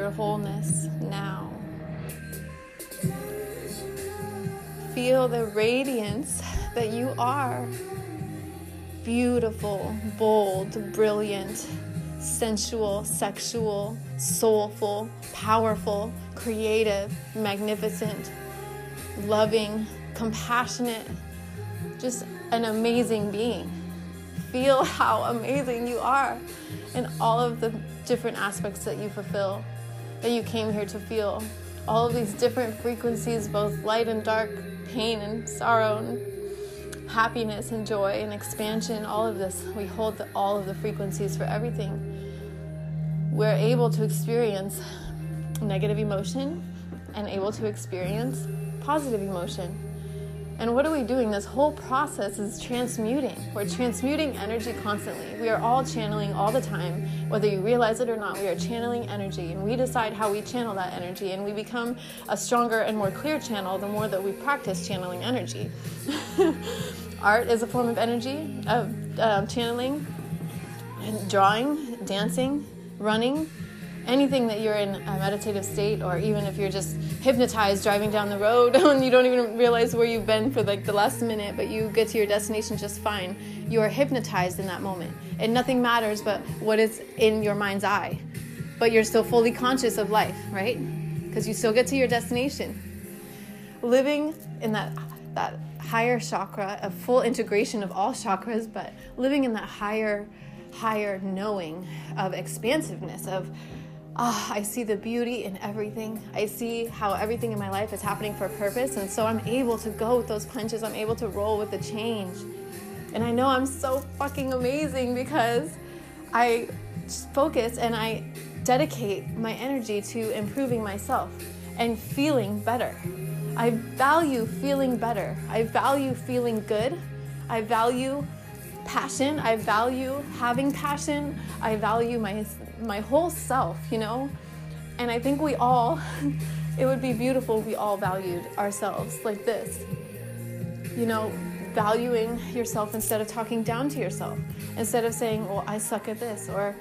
your wholeness now. Feel the radiance that you are. Beautiful, bold, brilliant, sensual, sexual, soulful, powerful, creative, magnificent, loving, compassionate, just an amazing being. Feel how amazing you are in all of the different aspects that you fulfill, that you came here to feel. All of these different frequencies, both light and dark, pain and sorrow, and happiness and joy and expansion, all of this. We hold all of the frequencies for everything. We're able to experience negative emotion and able to experience positive emotion. And what are we doing? This whole process is transmuting. We're transmuting energy constantly. We are all channeling all the time. Whether you realize it or not, we are channeling energy, and we decide how we channel that energy, and we become a stronger and more clear channel the more that we practice channeling energy. Art is a form of energy, of channeling, and drawing, dancing, running. Anything that you're in a meditative state, or even if you're just hypnotized driving down the road and you don't even realize where you've been for like the last minute, but you get to your destination just fine. You are hypnotized in that moment, and nothing matters but what is in your mind's eye. But you're still fully conscious of life, right? Because you still get to your destination. Living in that higher chakra of full integration of all chakras, but living in that higher knowing of expansiveness, of I see the beauty in everything. I see how everything in my life is happening for a purpose, and so I'm able to go with those punches. I'm able to roll with the change. And I know I'm so fucking amazing because I focus and I dedicate my energy to improving myself and feeling better. I value feeling better. I value feeling good. I value passion. I value having passion. I value my whole self, you know? And I think we all, it would be beautiful if we all valued ourselves like this. You know, valuing yourself instead of talking down to yourself, instead of saying, well, I suck at this, or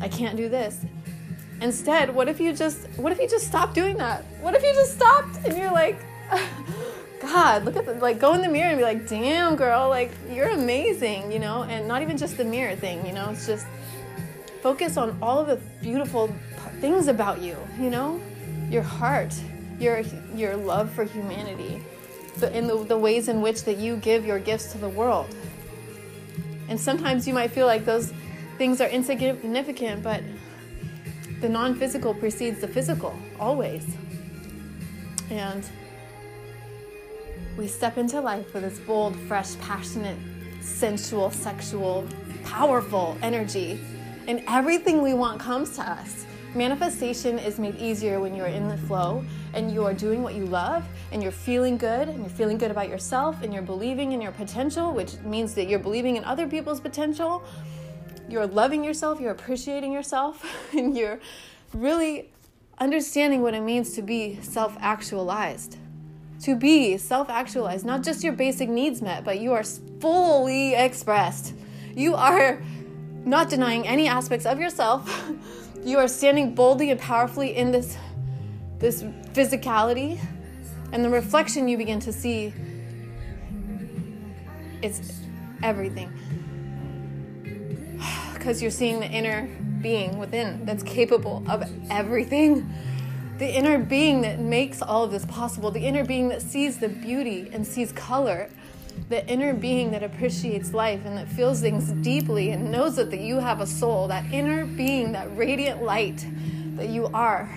I can't do this. Instead, what if you just stopped doing that? What if you just stopped and you're like, God, look at go in the mirror and be like, damn girl, like you're amazing, you know? And not even just the mirror thing, you know, it's just focus on all of the beautiful things about you, you know, your heart, your love for humanity, the ways in which that you give your gifts to the world. And sometimes you might feel like those things are insignificant, but the non-physical precedes the physical, always. And we step into life with this bold, fresh, passionate, sensual, sexual, powerful energy. And everything we want comes to us. Manifestation is made easier when you're in the flow and you are doing what you love and you're feeling good and you're feeling good about yourself and you're believing in your potential, which means that you're believing in other people's potential. You're loving yourself, you're appreciating yourself, and you're really understanding what it means to be self-actualized. To be self-actualized, not just your basic needs met, but you are fully expressed. You are not denying any aspects of yourself. You are standing boldly and powerfully in this physicality, and the reflection you begin to see, it's everything. Because you're seeing the inner being within that's capable of everything. The inner being that makes all of this possible. The inner being that sees the beauty and sees color. The inner being that appreciates life and that feels things deeply and knows that you have a soul, that inner being, that radiant light that you are.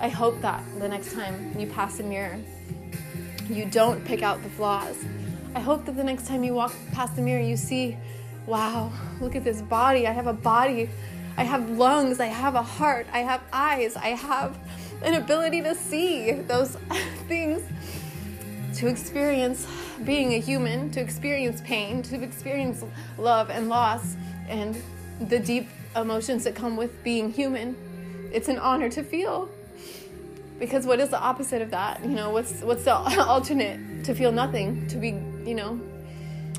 I hope that the next time you pass a mirror, you don't pick out the flaws. I hope that the next time you walk past the mirror, you see, wow, look at this body. I have a body. I have lungs. I have a heart. I have eyes. I have an ability to see those things, to experience being a human, to experience pain, to experience love and loss and the deep emotions that come with being human. It's an honor to feel, because what is the opposite of that? You know, what's the alternate? To feel nothing, to be, you know,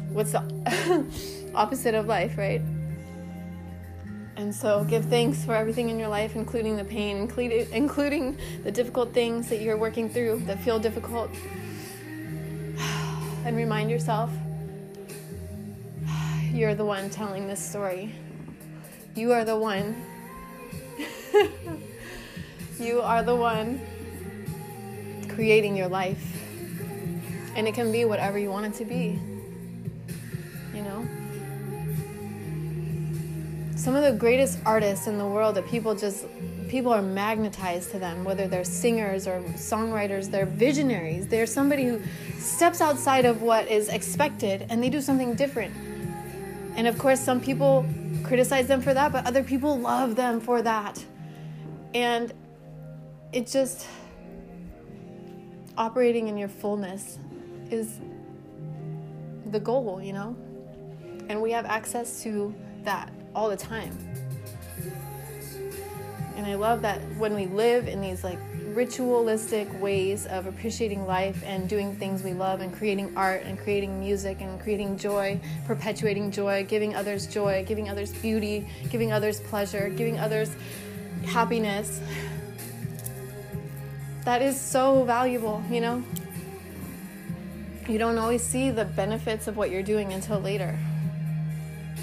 what's the opposite of life, right? And so give thanks for everything in your life, including the pain, including the difficult things that you're working through that feel difficult. And remind yourself, you're the one telling this story. You are the one. You are the one creating your life. And it can be whatever you want it to be, you know? Some of the greatest artists in the world that people are magnetized to them, whether they're singers or songwriters, they're visionaries. They're somebody who steps outside of what is expected and they do something different. And of course, some people criticize them for that, but other people love them for that. And it just, operating in your fullness is the goal, you know? And we have access to that all the time. And I love that when we live in these like ritualistic ways of appreciating life and doing things we love and creating art and creating music and creating joy, perpetuating joy, giving others beauty, giving others pleasure, giving others happiness. That is so valuable, you know? You don't always see the benefits of what you're doing until later.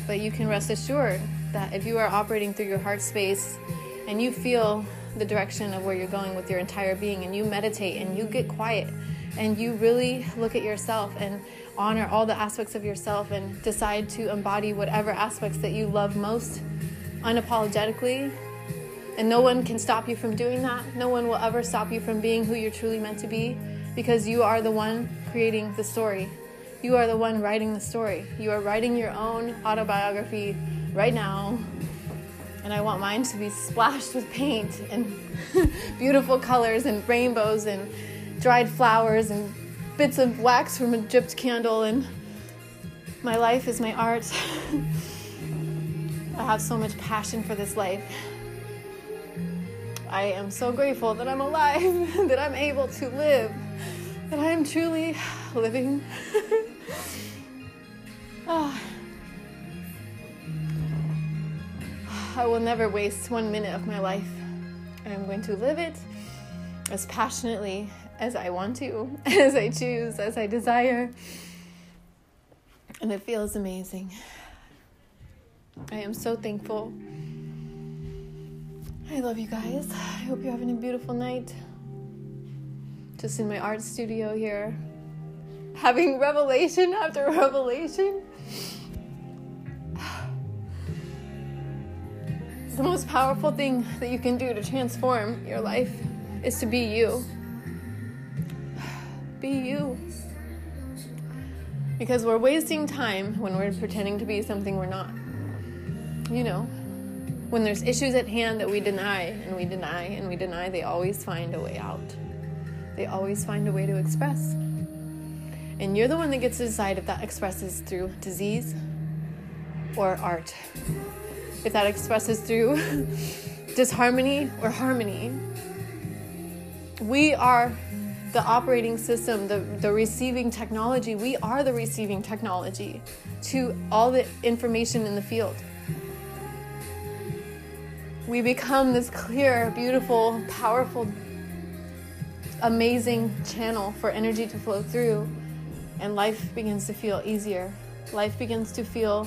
But you can rest assured that if you are operating through your heart space and you feel the direction of where you're going with your entire being and you meditate and you get quiet and you really look at yourself and honor all the aspects of yourself and decide to embody whatever aspects that you love most unapologetically, and no one can stop you from doing that. No one will ever stop you from being who you're truly meant to be, because you are the one creating the story. You are the one writing the story. You are writing your own autobiography right now. And I want mine to be splashed with paint and beautiful colors and rainbows and dried flowers and bits of wax from a dripped candle. And my life is my art. I have so much passion for this life. I am so grateful that I'm alive, that I'm able to live, that I am truly living. Oh. I will never waste 1 minute of my life. I'm going to live it as passionately as I want to, as I choose, as I desire. And it feels amazing. I am so thankful. I love you guys. I hope you're having a beautiful night. Just in my art studio here, having revelation after revelation. The most powerful thing that you can do to transform your life is to be you. Be you. Because we're wasting time when we're pretending to be something we're not. You know? When there's issues at hand that we deny, and we deny, and we deny, they always find a way out. They always find a way to express. And you're the one that gets to decide if that expresses through disease or art. If that expresses through disharmony or harmony. We are the operating system, the receiving technology. We are the receiving technology to all the information in the field. We become this clear, beautiful, powerful, amazing channel for energy to flow through, and life begins to feel easier. Life begins to feel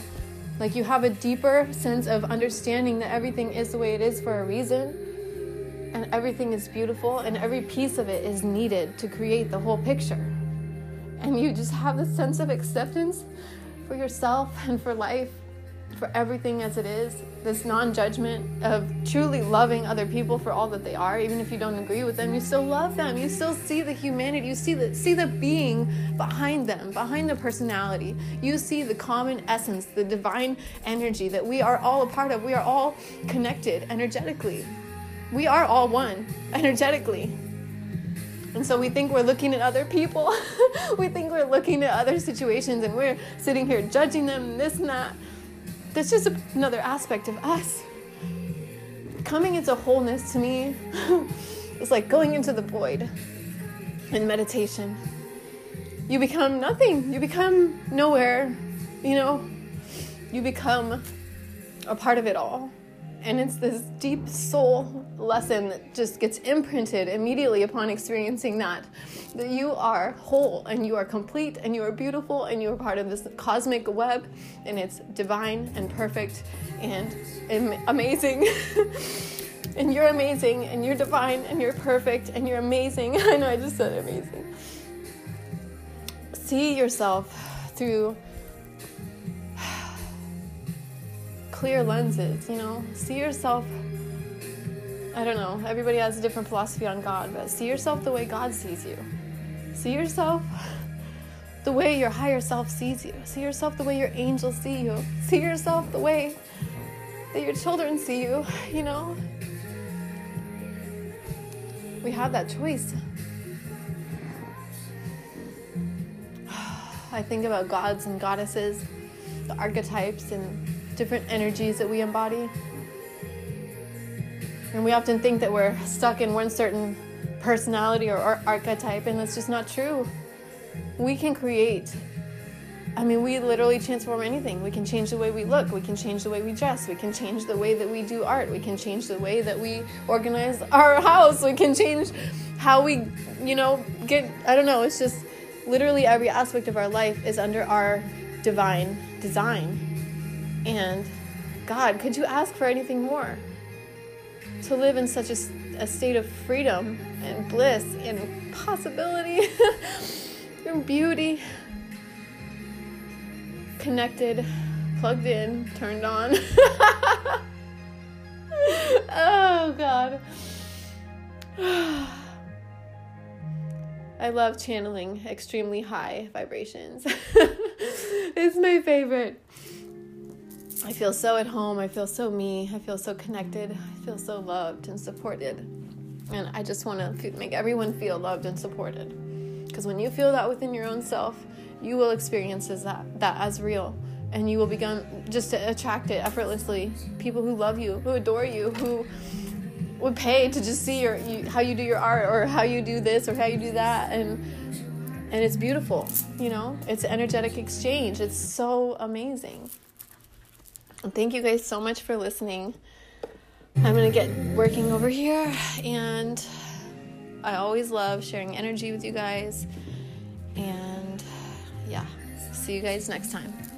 like you have a deeper sense of understanding that everything is the way it is for a reason, and everything is beautiful, and every piece of it is needed to create the whole picture. And you just have this sense of acceptance for yourself and for life, for everything as it is, this non-judgment of truly loving other people for all that they are. Even if you don't agree with them, you still love them. You still see the humanity. You see the being behind them, behind the personality. You see the common essence, the divine energy that we are all a part of. We are all connected energetically. We are all one energetically. And so we think we're looking at other people. We think we're looking at other situations, and we're sitting here judging them, this and that. That's just another aspect of us. Coming into wholeness, to me, is like going into the void in meditation. You become nothing. You become nowhere, you know? You become a part of it all. And it's this deep soul lesson that just gets imprinted immediately upon experiencing that you are whole and you are complete and you are beautiful and you are part of this cosmic web, and it's divine and perfect and amazing. And you're amazing and you're divine and you're perfect and you're amazing. I know I just said amazing. See yourself through clear lenses, see yourself, I don't know, everybody has a different philosophy on God, but see yourself the way God sees you. See yourself the way your higher self sees you. See yourself the way your angels see you. See yourself the way that your children see you, We have that choice. I think about gods and goddesses, the archetypes and different energies that we embody. And we often think that we're stuck in one certain personality or archetype, and that's just not true. We can create. We literally transform anything. We can change the way we look. We can change the way we dress. We can change the way that we do art. We can change the way that we organize our house. We can change how we, get, it's just literally every aspect of our life is under our divine design. And God, could you ask for anything more? To live in such a state of freedom and bliss and possibility and beauty. Connected, plugged in, turned on. Oh, God. I love channeling extremely high vibrations. It's my favorite. I feel so at home, I feel so me, I feel so connected, I feel so loved and supported. And I just want to make everyone feel loved and supported. Because when you feel that within your own self, you will experience that as real. And you will begin just to attract it effortlessly. People who love you, who adore you, who would pay to just see how you do your art or how you do this or how you do that. And it's beautiful, It's an energetic exchange. It's so amazing. Thank you guys so much for listening. I'm going to get working over here, and I always love sharing energy with you guys, and see you guys next time.